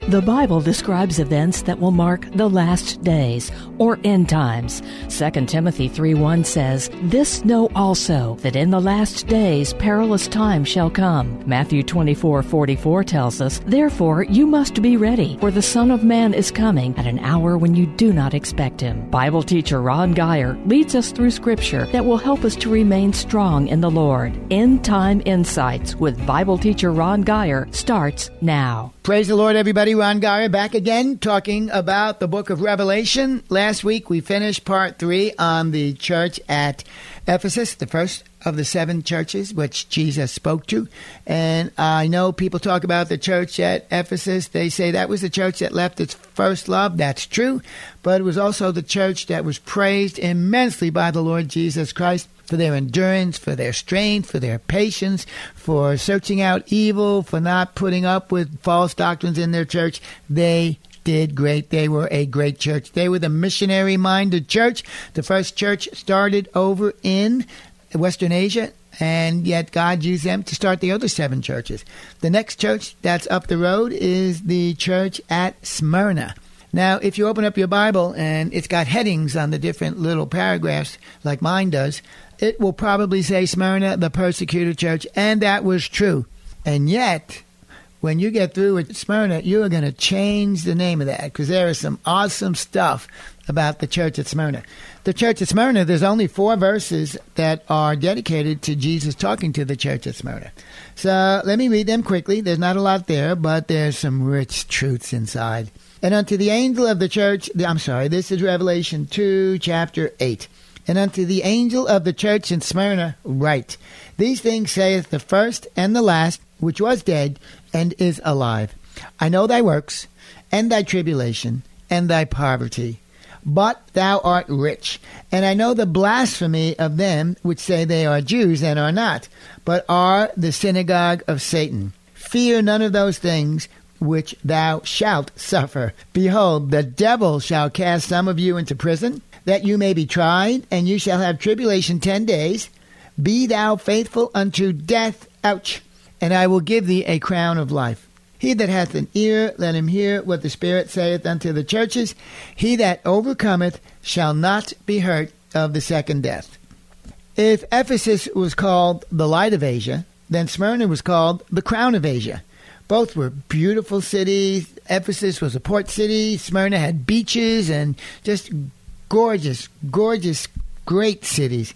The Bible describes events that will mark the last days, or end times. 2 Timothy 3:1 says, "This know also, that in the last days perilous times shall come." Matthew 24:44 tells us, "Therefore you must be ready, for the Son of Man is coming at an hour when you do not expect him." Bible teacher Ron Geyer leads us through Scripture that will help us to remain strong in the Lord. End Time Insights with Bible teacher Ron Geyer starts now. Praise the Lord, everybody. Ron Geyer back again talking about the book of Revelation. Last week we finished part 3 on the church at Ephesus, the first of the 7 churches which Jesus spoke to. And I know people talk about the church at Ephesus. They say that was the church that left its first love. That's true. But it was also the church that was praised immensely by the Lord Jesus Christ for their endurance, for their strength, for their patience, for searching out evil, for not putting up with false doctrines in their church. They did great. They were a great church. They were the missionary-minded church. The first church started over in Western Asia, and yet God used them to start the other 7 churches. The next church that's up the road is the church at Smyrna. Now, if you open up your Bible, and it's got headings on the different little paragraphs like mine does, it will probably say Smyrna, the persecuted church, and that was true. And yet, when you get through with Smyrna, you are going to change the name of that, because there is some awesome stuff about the church at Smyrna. The church at Smyrna, there's only 4 verses that are dedicated to Jesus talking to the church at Smyrna. So let me read them quickly. There's not a lot there, but there's some rich truths inside. And unto the angel of the church, this is Revelation 2, chapter 8. And unto the angel of the church in Smyrna write, These things saith the first and the last, which was dead and is alive. I know thy works, and thy tribulation, and thy poverty, but thou art rich. And I know the blasphemy of them which say they are Jews and are not, but are the synagogue of Satan. Fear none of those things which thou shalt suffer. Behold, the devil shall cast some of you into prison, that you may be tried, and you shall have tribulation 10 days. Be thou faithful unto death, and I will give thee a crown of life. He that hath an ear, let him hear what the Spirit saith unto the churches. He that overcometh shall not be hurt of the second death. If Ephesus was called the light of Asia, then Smyrna was called the crown of Asia. Both were beautiful cities. Ephesus was a port city. Smyrna had beaches and just gorgeous, gorgeous, great cities.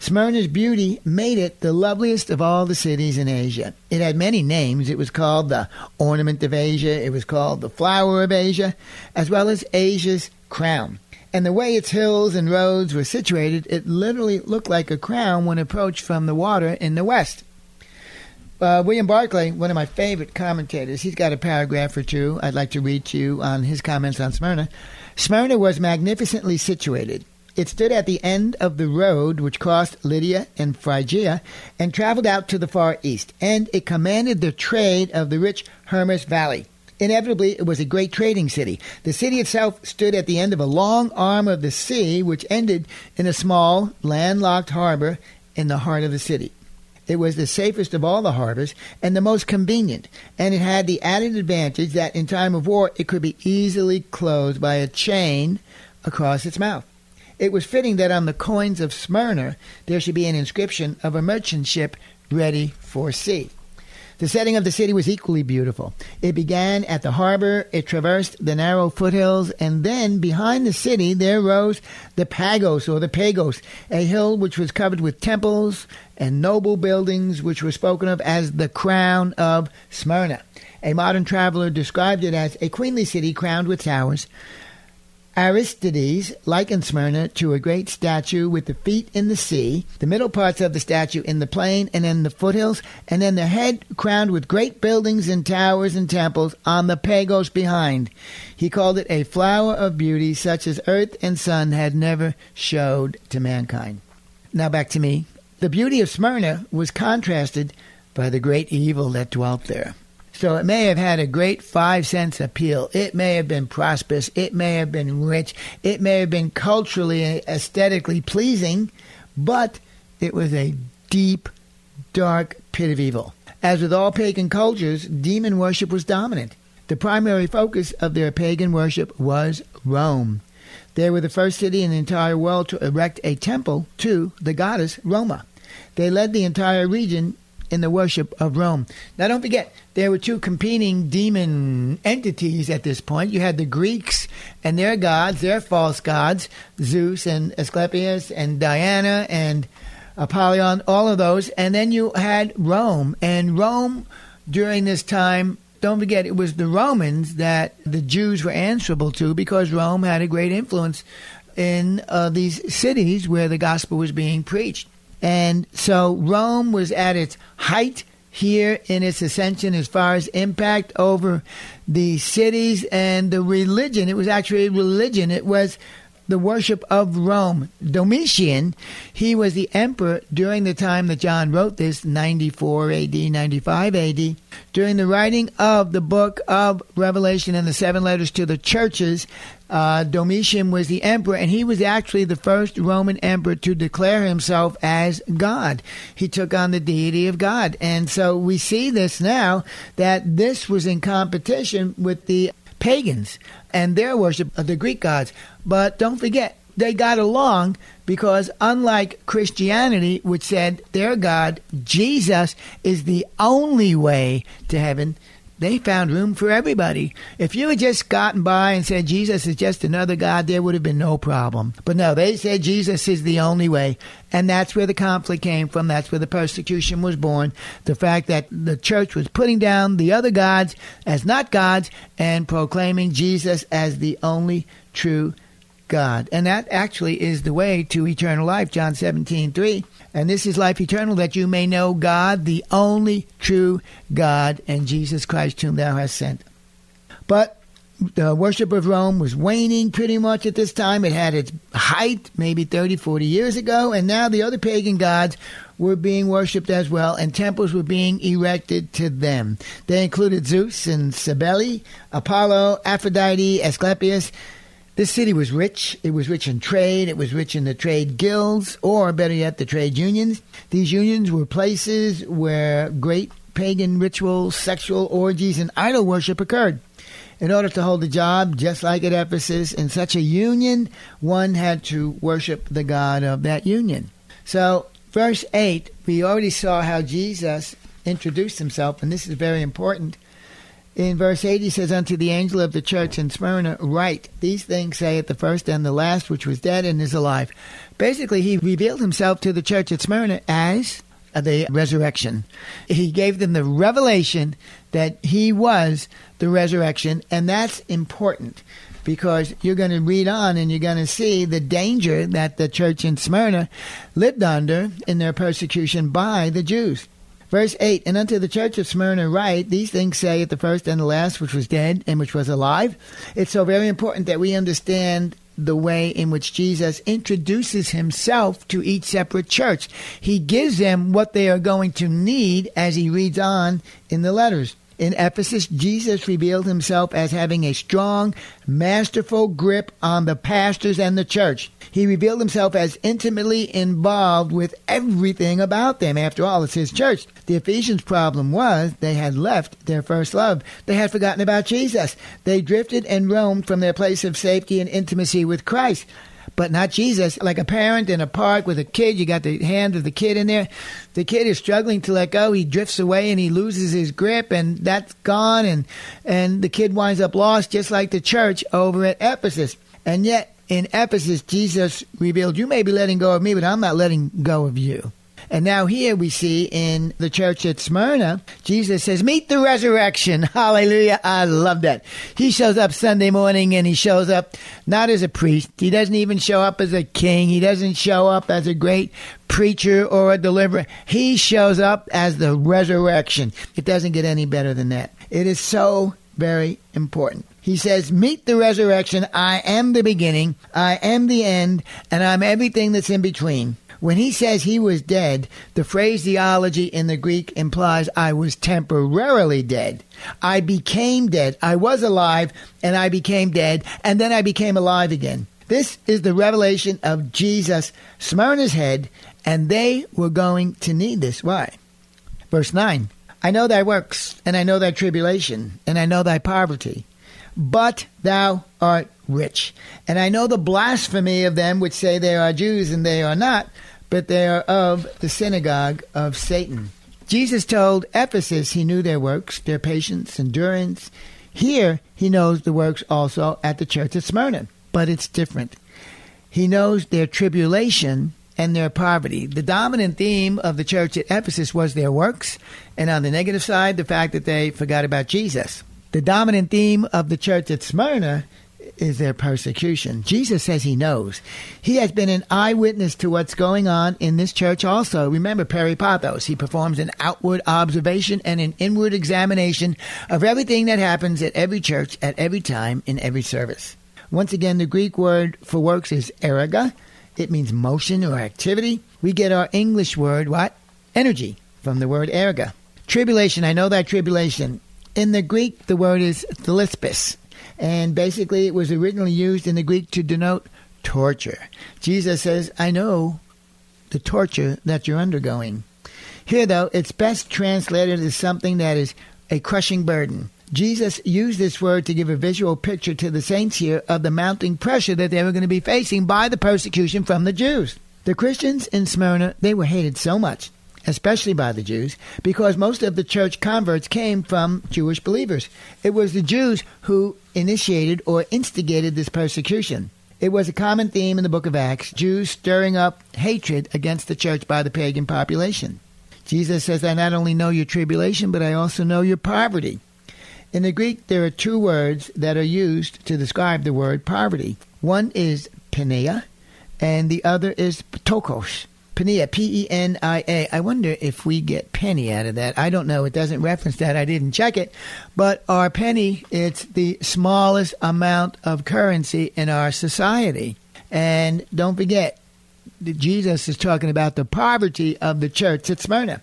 Smyrna's beauty made it the loveliest of all the cities in Asia. It had many names. It was called the Ornament of Asia. It was called the Flower of Asia, as well as Asia's Crown. And the way its hills and roads were situated, it literally looked like a crown when approached from the water in the west. William Barclay, one of my favorite commentators, he's got a paragraph or two I'd like to read to you on his comments on Smyrna. Smyrna was magnificently situated. It stood at the end of the road which crossed Lydia and Phrygia and traveled out to the far east, and it commanded the trade of the rich Hermes Valley. Inevitably, it was a great trading city. The city itself stood at the end of a long arm of the sea, which ended in a small, landlocked harbor in the heart of the city. It was the safest of all the harbors and the most convenient, and it had the added advantage that in time of war it could be easily closed by a chain across its mouth. It was fitting that on the coins of Smyrna there should be an inscription of a merchant ship ready for sea. The setting of the city was equally beautiful. It began at the harbor, it traversed the narrow foothills, and then behind the city there rose the Pagos, a hill which was covered with temples and noble buildings, which were spoken of as the crown of Smyrna. A modern traveler described it as a queenly city crowned with towers, Aristides likened Smyrna to a great statue with the feet in the sea, the middle parts of the statue in the plain and in the foothills, and then the head crowned with great buildings and towers and temples on the Pagos behind. He called it a flower of beauty such as earth and sun had never showed to mankind. Now back to me. The beauty of Smyrna was contrasted by the great evil that dwelt there. So it may have had a great 5 cents appeal. It may have been prosperous. It may have been rich. It may have been culturally and aesthetically pleasing, but it was a deep, dark pit of evil. As with all pagan cultures, demon worship was dominant. The primary focus of their pagan worship was Rome. They were the first city in the entire world to erect a temple to the goddess Roma. They led the entire region in the worship of Rome. Now don't forget, there were two competing demon entities at this point. You had the Greeks and their gods, their false gods, Zeus and Asclepius and Diana and Apollyon, all of those. And then you had Rome. And Rome during this time, don't forget, it was the Romans that the Jews were answerable to, because Rome had a great influence in these cities where the gospel was being preached. And so Rome was at its height here in its ascension as far as impact over the cities and the religion. It was actually a religion. It was the worship of Rome. Domitian, he was the emperor during the time that John wrote this, 94 AD, 95 AD. During the writing of the book of Revelation and the seven letters to the churches, Domitian was the emperor, and he was actually the first Roman emperor to declare himself as God. He took on the deity of God. And so we see this now, that this was in competition with the pagans and their worship of the Greek gods. But don't forget, they got along, because unlike Christianity, which said their God, Jesus, is the only way to heaven, they found room for everybody. If you had just gotten by and said Jesus is just another God, there would have been no problem. But no, they said Jesus is the only way. And that's where the conflict came from. That's where the persecution was born. The fact that the church was putting down the other gods as not gods and proclaiming Jesus as the only true God. And that actually is the way to eternal life, John 17:3. And this is life eternal, that you may know God, the only true God, and Jesus Christ, whom thou hast sent. But the worship of Rome was waning pretty much at this time. It had its height maybe 30, 40 years ago. And now the other pagan gods were being worshipped as well, and temples were being erected to them. They included Zeus and Cybele, Apollo, Aphrodite, Asclepius. This city was rich. It was rich in trade. It was rich in the trade guilds, or better yet, the trade unions. These unions were places where great pagan rituals, sexual orgies, and idol worship occurred. In order to hold a job, just like at Ephesus, in such a union, one had to worship the god of that union. So, verse 8, we already saw how Jesus introduced himself, and this is very important. In verse 8, he says, unto the angel of the church in Smyrna, write, these things say at the first and the last, which was dead and is alive. Basically, he revealed himself to the church at Smyrna as the resurrection. He gave them the revelation that he was the resurrection, and that's important, because you're going to read on and you're going to see the danger that the church in Smyrna lived under in their persecution by the Jews. Verse 8, and unto the church of Smyrna write, these things say at the first and the last, which was dead and which was alive. It's so very important that we understand the way in which Jesus introduces himself to each separate church. He gives them what they are going to need as he reads on in the letters. In Ephesus, Jesus revealed himself as having a strong, masterful grip on the pastors and the church. He revealed himself as intimately involved with everything about them. After all, it's his church. The Ephesians' problem was they had left their first love. They had forgotten about Jesus. They drifted and roamed from their place of safety and intimacy with Christ, but not Jesus. Like a parent in a park with a kid, you got the hand of the kid in there. The kid is struggling to let go. He drifts away and he loses his grip, and that's gone. And the kid winds up lost, just like the church over at Ephesus. And yet, in Ephesus, Jesus revealed, you may be letting go of me, but I'm not letting go of you. And now here we see in the church at Smyrna, Jesus says, meet the resurrection. Hallelujah. I love that. He shows up Sunday morning, and he shows up not as a priest. He doesn't even show up as a king. He doesn't show up as a great preacher or a deliverer. He shows up as the resurrection. It doesn't get any better than that. It is so very important. He says, meet the resurrection. I am the beginning. I am the end. And I'm everything that's in between. When he says he was dead, the phraseology in the Greek implies I was temporarily dead. I became dead. I was alive and I became dead. And then I became alive again. This is the revelation of Jesus, Smyrna's head, and they were going to need this. Why? Verse 9. I know thy works, and I know thy tribulation, and I know thy poverty, but thou art rich. And I know the blasphemy of them which say they are Jews and they are not, but they are of the synagogue of Satan. Jesus told Ephesus he knew their works, their patience, endurance. Here he knows the works also at the church at Smyrna, but it's different. He knows their tribulation and their poverty. The dominant theme of the church at Ephesus was their works, and on the negative side, the fact that they forgot about Jesus. The dominant theme of the church at Smyrna is their persecution. Jesus says he knows. He has been an eyewitness to what's going on in this church also. Remember Peripatos. He performs an outward observation and an inward examination of everything that happens at every church, at every time, in every service. Once again, the Greek word for works is erga. It means motion or activity. We get our English word, what? Energy, from the word erga. Tribulation, I know that tribulation. In the Greek, the word is thalispis. And basically, it was originally used in the Greek to denote torture. Jesus says, I know the torture that you're undergoing. Here, though, it's best translated as something that is a crushing burden. Jesus used this word to give a visual picture to the saints here of the mounting pressure that they were going to be facing by the persecution from the Jews. The Christians in Smyrna, they were hated so much, especially by the Jews, because most of the church converts came from Jewish believers. It was the Jews who initiated or instigated this persecution. It was a common theme in the book of Acts, Jews stirring up hatred against the church by the pagan population. Jesus says, I not only know your tribulation, but I also know your poverty. In the Greek, there are two words that are used to describe the word poverty. One is penia, and the other is ptokos. Penia, P-E-N-I-A. I wonder if we get penny out of that. I don't know. It doesn't reference that. I didn't check it. But our penny, it's the smallest amount of currency in our society. And don't forget, Jesus is talking about the poverty of the church at Smyrna.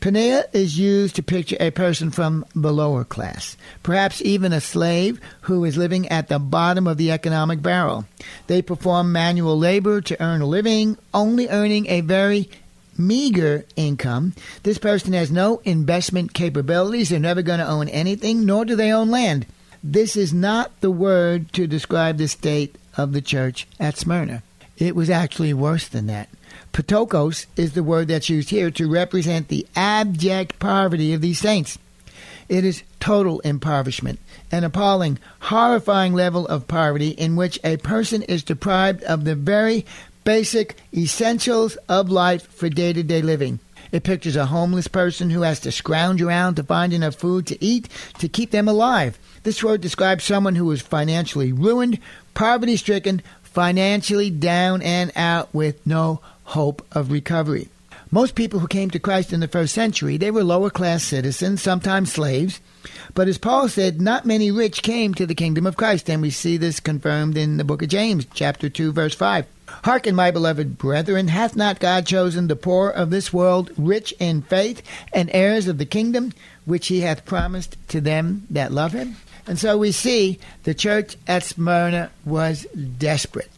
Penia is used to picture a person from the lower class, perhaps even a slave who is living at the bottom of the economic barrel. They perform manual labor to earn a living, only earning a very meager income. This person has no investment capabilities. They're never going to own anything, nor do they own land. This is not the word to describe the state of the church at Smyrna. It was actually worse than that. Potokos is the word that's used here to represent the abject poverty of these saints. It is total impoverishment, an appalling, horrifying level of poverty in which a person is deprived of the very basic essentials of life for day-to-day living. It pictures a homeless person who has to scrounge around to find enough food to eat to keep them alive. This word describes someone who is financially ruined, poverty-stricken, financially down and out with no hope of recovery. Most people who came to Christ in the first century, they were lower class citizens, sometimes slaves. But as Paul said, not many rich came to the kingdom of Christ. And we see this confirmed in the book of James, chapter 2, verse 5. Hearken, my beloved brethren, hath not God chosen the poor of this world, rich in faith, and heirs of the kingdom, which he hath promised to them that love him? And so we see the church at Smyrna was desperate.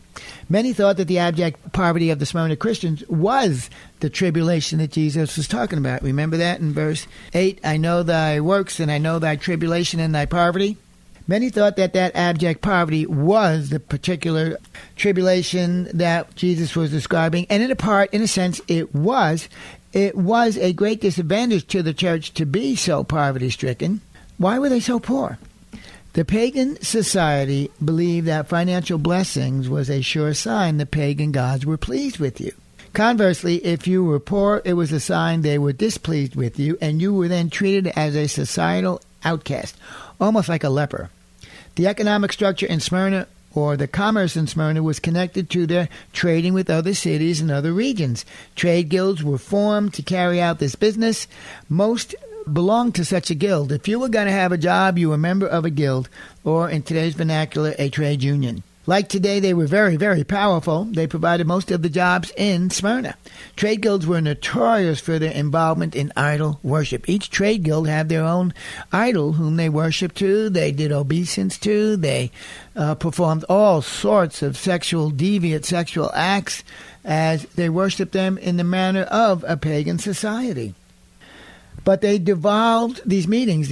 Many thought that the abject poverty of the Smyrna Christians was the tribulation that Jesus was talking about. Remember that in verse 8, I know thy works and I know thy tribulation and thy poverty. Many thought that that abject poverty was the particular tribulation that Jesus was describing. And in a part, in a sense, it was. It was a great disadvantage to the church to be so poverty-stricken. Why were they so poor? The pagan society believed that financial blessings was a sure sign the pagan gods were pleased with you. Conversely, if you were poor, it was a sign they were displeased with you, and you were then treated as a societal outcast, almost like a leper. The economic structure in Smyrna, or the commerce in Smyrna, was connected to their trading with other cities and other regions. Trade guilds were formed to carry out this business. Most belonged to such a guild. If you were going to have a job, you were a member of a guild, or in today's vernacular, a trade union. Like today, they were very, very powerful. They provided most of the jobs in Smyrna. Trade guilds were notorious for their involvement in idol worship. Each trade guild had their own idol whom they worshipped to, they did obeisance to, they performed all sorts of deviant sexual acts as they worshipped them in the manner of a pagan society. But they devolved these meetings,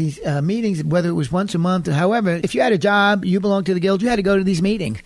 whether it was once a month. However, if you had a job, you belonged to the guild, you had to go to these meetings.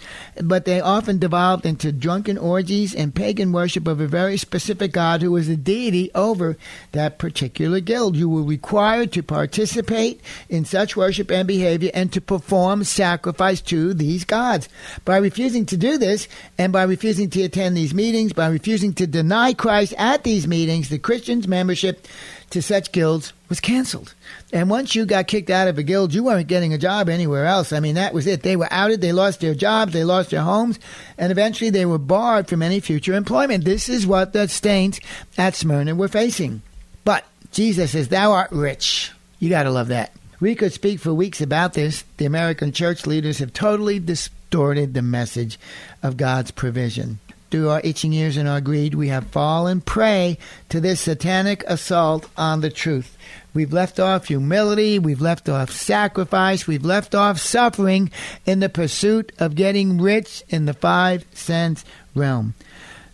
But they often devolved into drunken orgies and pagan worship of a very specific god who was a deity over that particular guild. You were required to participate in such worship and behavior and to perform sacrifice to these gods. By refusing to do this, and by refusing to attend these meetings, by refusing to deny Christ at these meetings, the Christian's membership to such guilds was canceled. And once you got kicked out of a guild, you weren't getting a job anywhere else. I mean, that was it. They were outed, they lost their jobs, they lost their homes, and eventually they were barred from any future employment. This is what the saints at Smyrna were facing. But Jesus says, "Thou art rich." You got to love that. We could speak for weeks about this. The American church leaders have totally distorted the message of God's provision. Through our itching ears and our greed, we have fallen prey to this satanic assault on the truth. We've left off humility, we've left off sacrifice, we've left off suffering in the pursuit of getting rich in the 5 cents realm.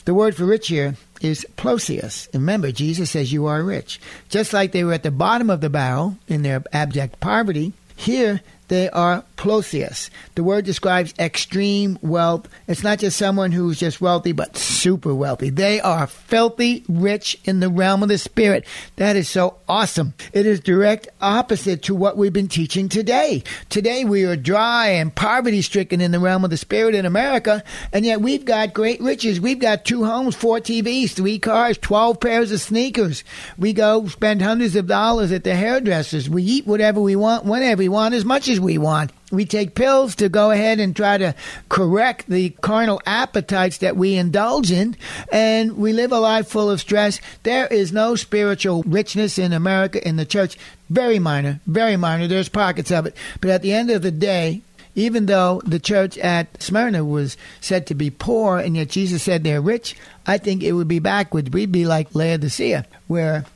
The word for rich here is plosius. Remember, Jesus says you are rich. Just like they were at the bottom of the barrel in their abject poverty, here they are plosius. The word describes extreme wealth. It's not just someone who's just wealthy, but super wealthy. They are filthy rich in the realm of the spirit. That is so awesome. It is direct opposite to what we've been teaching today. Today we are dry and poverty-stricken in the realm of the spirit in America, and yet we've got great riches. We've got 2 homes, 4 TVs, 3 cars, 12 pairs of sneakers. We go spend hundreds of dollars at the hairdressers. We eat whatever we want, whenever we want, as much as we want. We take pills to go ahead and try to correct the carnal appetites that we indulge in, and we live a life full of stress. There is no spiritual richness in America, in the church. Very minor, very minor. There's pockets of it. But at the end of the day, even though the church at Smyrna was said to be poor, and yet Jesus said they're rich, I think it would be backwards. We'd be like Laodicea, where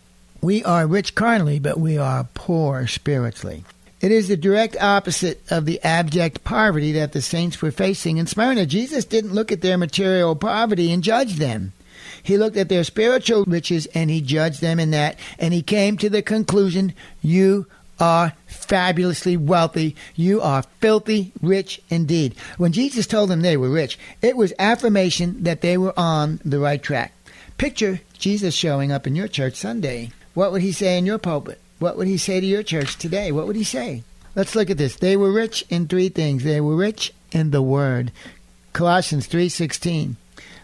we are rich carnally, but we are poor spiritually. It is the direct opposite of the abject poverty that the saints were facing in Smyrna. Jesus didn't look at their material poverty and judge them. He looked at their spiritual riches and he judged them in that. And he came to the conclusion, you are fabulously wealthy. You are filthy rich indeed. When Jesus told them they were rich, it was affirmation that they were on the right track. Picture Jesus showing up in your church Sunday. What would he say in your pulpit? What would he say to your church today? What would he say? Let's look at this. They were rich in 3 things. They were rich in the Word. Colossians 3:16.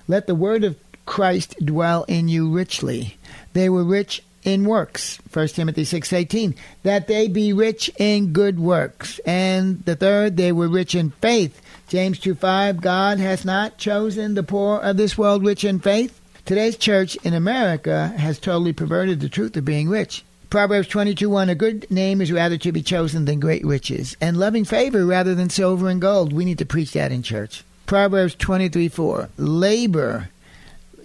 Let the Word of Christ dwell in you richly. They were rich in works. 1 Timothy 6:18. That they be rich in good works. And the third, they were rich in faith. James 2:5. God hath not chosen the poor of this world rich in faith. Today's church in America has totally perverted the truth of being rich. Proverbs 22:1, a good name is rather to be chosen than great riches, and loving favor rather than silver and gold. We need to preach that in church. Proverbs 23:4, labor,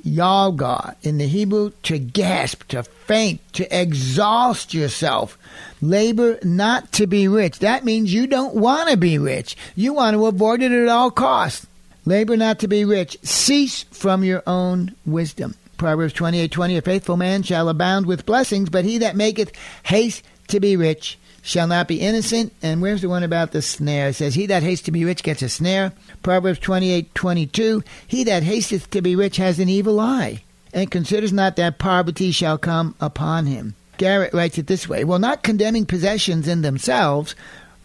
yalga, in the Hebrew, to gasp, to faint, to exhaust yourself. Labor not to be rich. That means you don't want to be rich. You want to avoid it at all costs. Labor not to be rich. Cease from your own wisdom. Proverbs 28:20, a faithful man shall abound with blessings, but he that maketh haste to be rich shall not be innocent. And where's the one about the snare? It says, he that hastes to be rich gets a snare. Proverbs 28:22, he that hasteth to be rich has an evil eye, and considers not that poverty shall come upon him. Garrett writes it this way, well, not condemning possessions in themselves,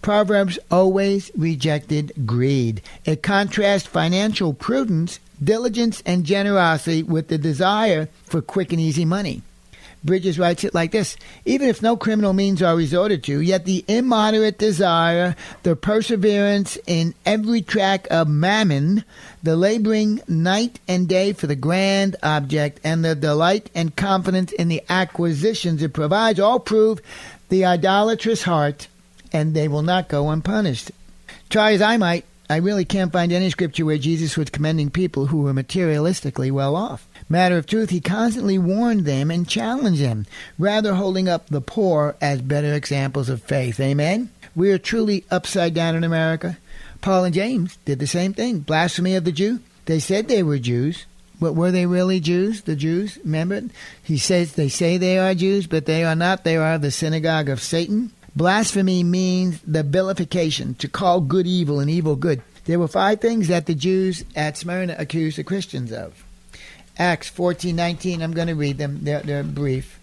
Proverbs always rejected greed. It contrasts financial prudence, diligence, and generosity with the desire for quick and easy money. Bridges writes it like this: even if no criminal means are resorted to, yet the immoderate desire, the perseverance in every track of mammon, the laboring night and day for the grand object, and the delight and confidence in the acquisitions it provides all prove the idolatrous heart, and they will not go unpunished. Try as I might, I really can't find any scripture where Jesus was commending people who were materialistically well off. Matter of truth, he constantly warned them and challenged them, rather holding up the poor as better examples of faith. Amen? We are truly upside down in America. Paul and James did the same thing. Blasphemy of the Jew. They said they were Jews, but were they really Jews? The Jews, remember? He says they say they are Jews, but they are not. They are the synagogue of Satan. Blasphemy means the vilification, to call good evil and evil good. There were 5 things that the Jews at Smyrna accused the Christians of. Acts 14:19, I'm going to read them. They're brief.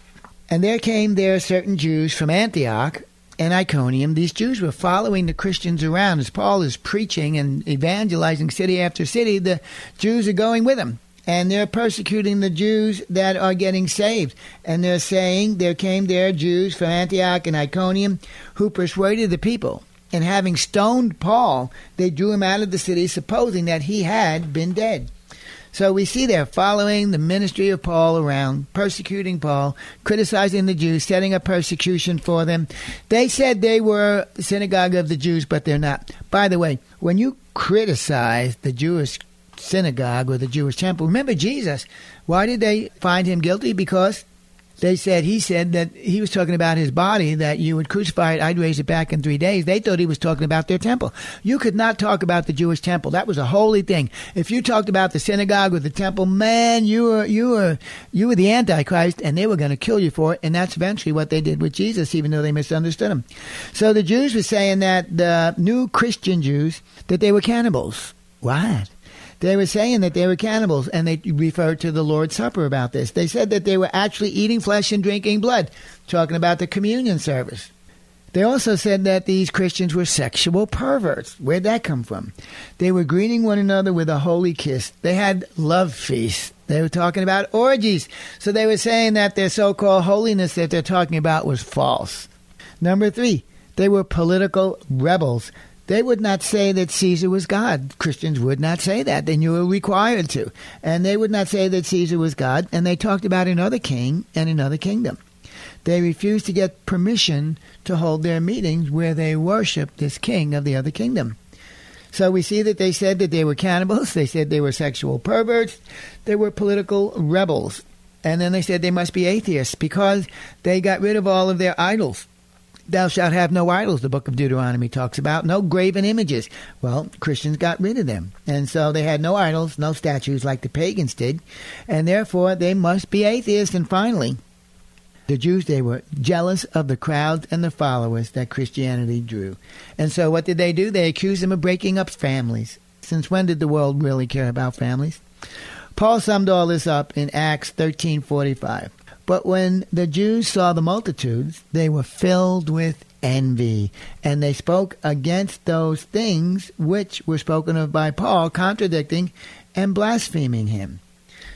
And there came there certain Jews from Antioch and Iconium. These Jews were following the Christians around. As Paul is preaching and evangelizing city after city, the Jews are going with him. And they're persecuting the Jews that are getting saved. And they're saying, there came there Jews from Antioch and Iconium who persuaded the people. And having stoned Paul, they drew him out of the city, supposing that he had been dead. So we see they're following the ministry of Paul around, persecuting Paul, criticizing the Jews, setting up persecution for them. They said they were synagogue of the Jews, but they're not. By the way, when you criticize the Jewish synagogue or the Jewish temple, remember Jesus, why did they find him guilty? Because they said, he said that he was talking about his body, that you would crucify it, I'd raise it back in 3 days. They thought he was talking about their temple. You could not talk about the Jewish temple. That was a holy thing. If you talked about the synagogue or the temple, man, you were the Antichrist, and they were going to kill you for it. And that's eventually what they did with Jesus, even though they misunderstood him. So the Jews were saying that the new Christian Jews, that they were cannibals. What? They were saying that they were cannibals, and they referred to the Lord's Supper about this. They said that they were actually eating flesh and drinking blood, talking about the communion service. They also said that these Christians were sexual perverts. Where'd that come from? They were greeting one another with a holy kiss. They had love feasts. They were talking about orgies. So they were saying that their so-called holiness that they're talking about was false. Number 3, they were political rebels. They would not say that Caesar was God. Christians would not say that. They knew they were required to. And they would not say that Caesar was God. And they talked about another king and another kingdom. They refused to get permission to hold their meetings where they worshiped this king of the other kingdom. So we see that they said that they were cannibals. They said they were sexual perverts. They were political rebels. And then they said they must be atheists because they got rid of all of their idols. Thou shalt have no idols, the book of Deuteronomy talks about. No graven images. Well, Christians got rid of them. And so they had no idols, no statues like the pagans did. And therefore, they must be atheists. And finally, the Jews, they were jealous of the crowds and the followers that Christianity drew. And so what did they do? They accused them of breaking up families. Since when did the world really care about families? Paul summed all this up in Acts 13:45. But when the Jews saw the multitudes, they were filled with envy, and they spoke against those things which were spoken of by Paul, contradicting and blaspheming him.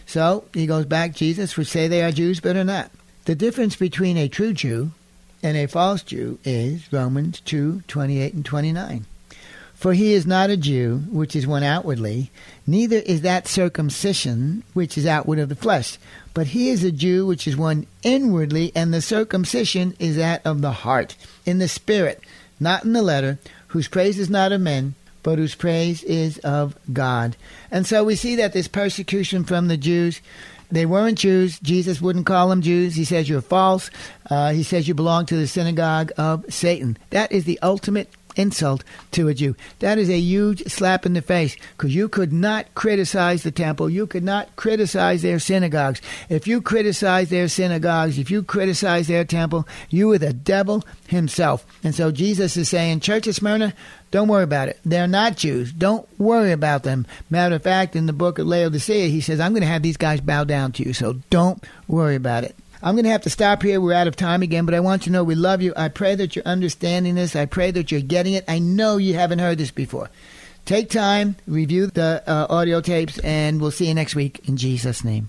So he goes back, Jesus would say they are Jews, but are not. The difference between a true Jew and a false Jew is Romans 2:28 and 29. For he is not a Jew, which is one outwardly, neither is that circumcision, which is outward of the flesh. But he is a Jew, which is one inwardly, and the circumcision is that of the heart, in the spirit, not in the letter, whose praise is not of men, but whose praise is of God. And so we see that this persecution from the Jews, they weren't Jews. Jesus wouldn't call them Jews. He says you're false. He says you belong to the synagogue of Satan. That is the ultimate insult to a Jew. That is a huge slap in the face, because you could not criticize the temple. You could not criticize their synagogues. If you criticize their synagogues, if you criticize their temple, you were the devil himself. And so Jesus is saying, Church of Smyrna, don't worry about it. They're not Jews. Don't worry about them. Matter of fact, in the book of Laodicea, he says, I'm going to have these guys bow down to you, so don't worry about it. I'm going to have to stop here. We're out of time again, but I want you to know we love you. I pray that you're understanding this. I pray that you're getting it. I know you haven't heard this before. Take time, review the audio tapes, and we'll see you next week in Jesus' name.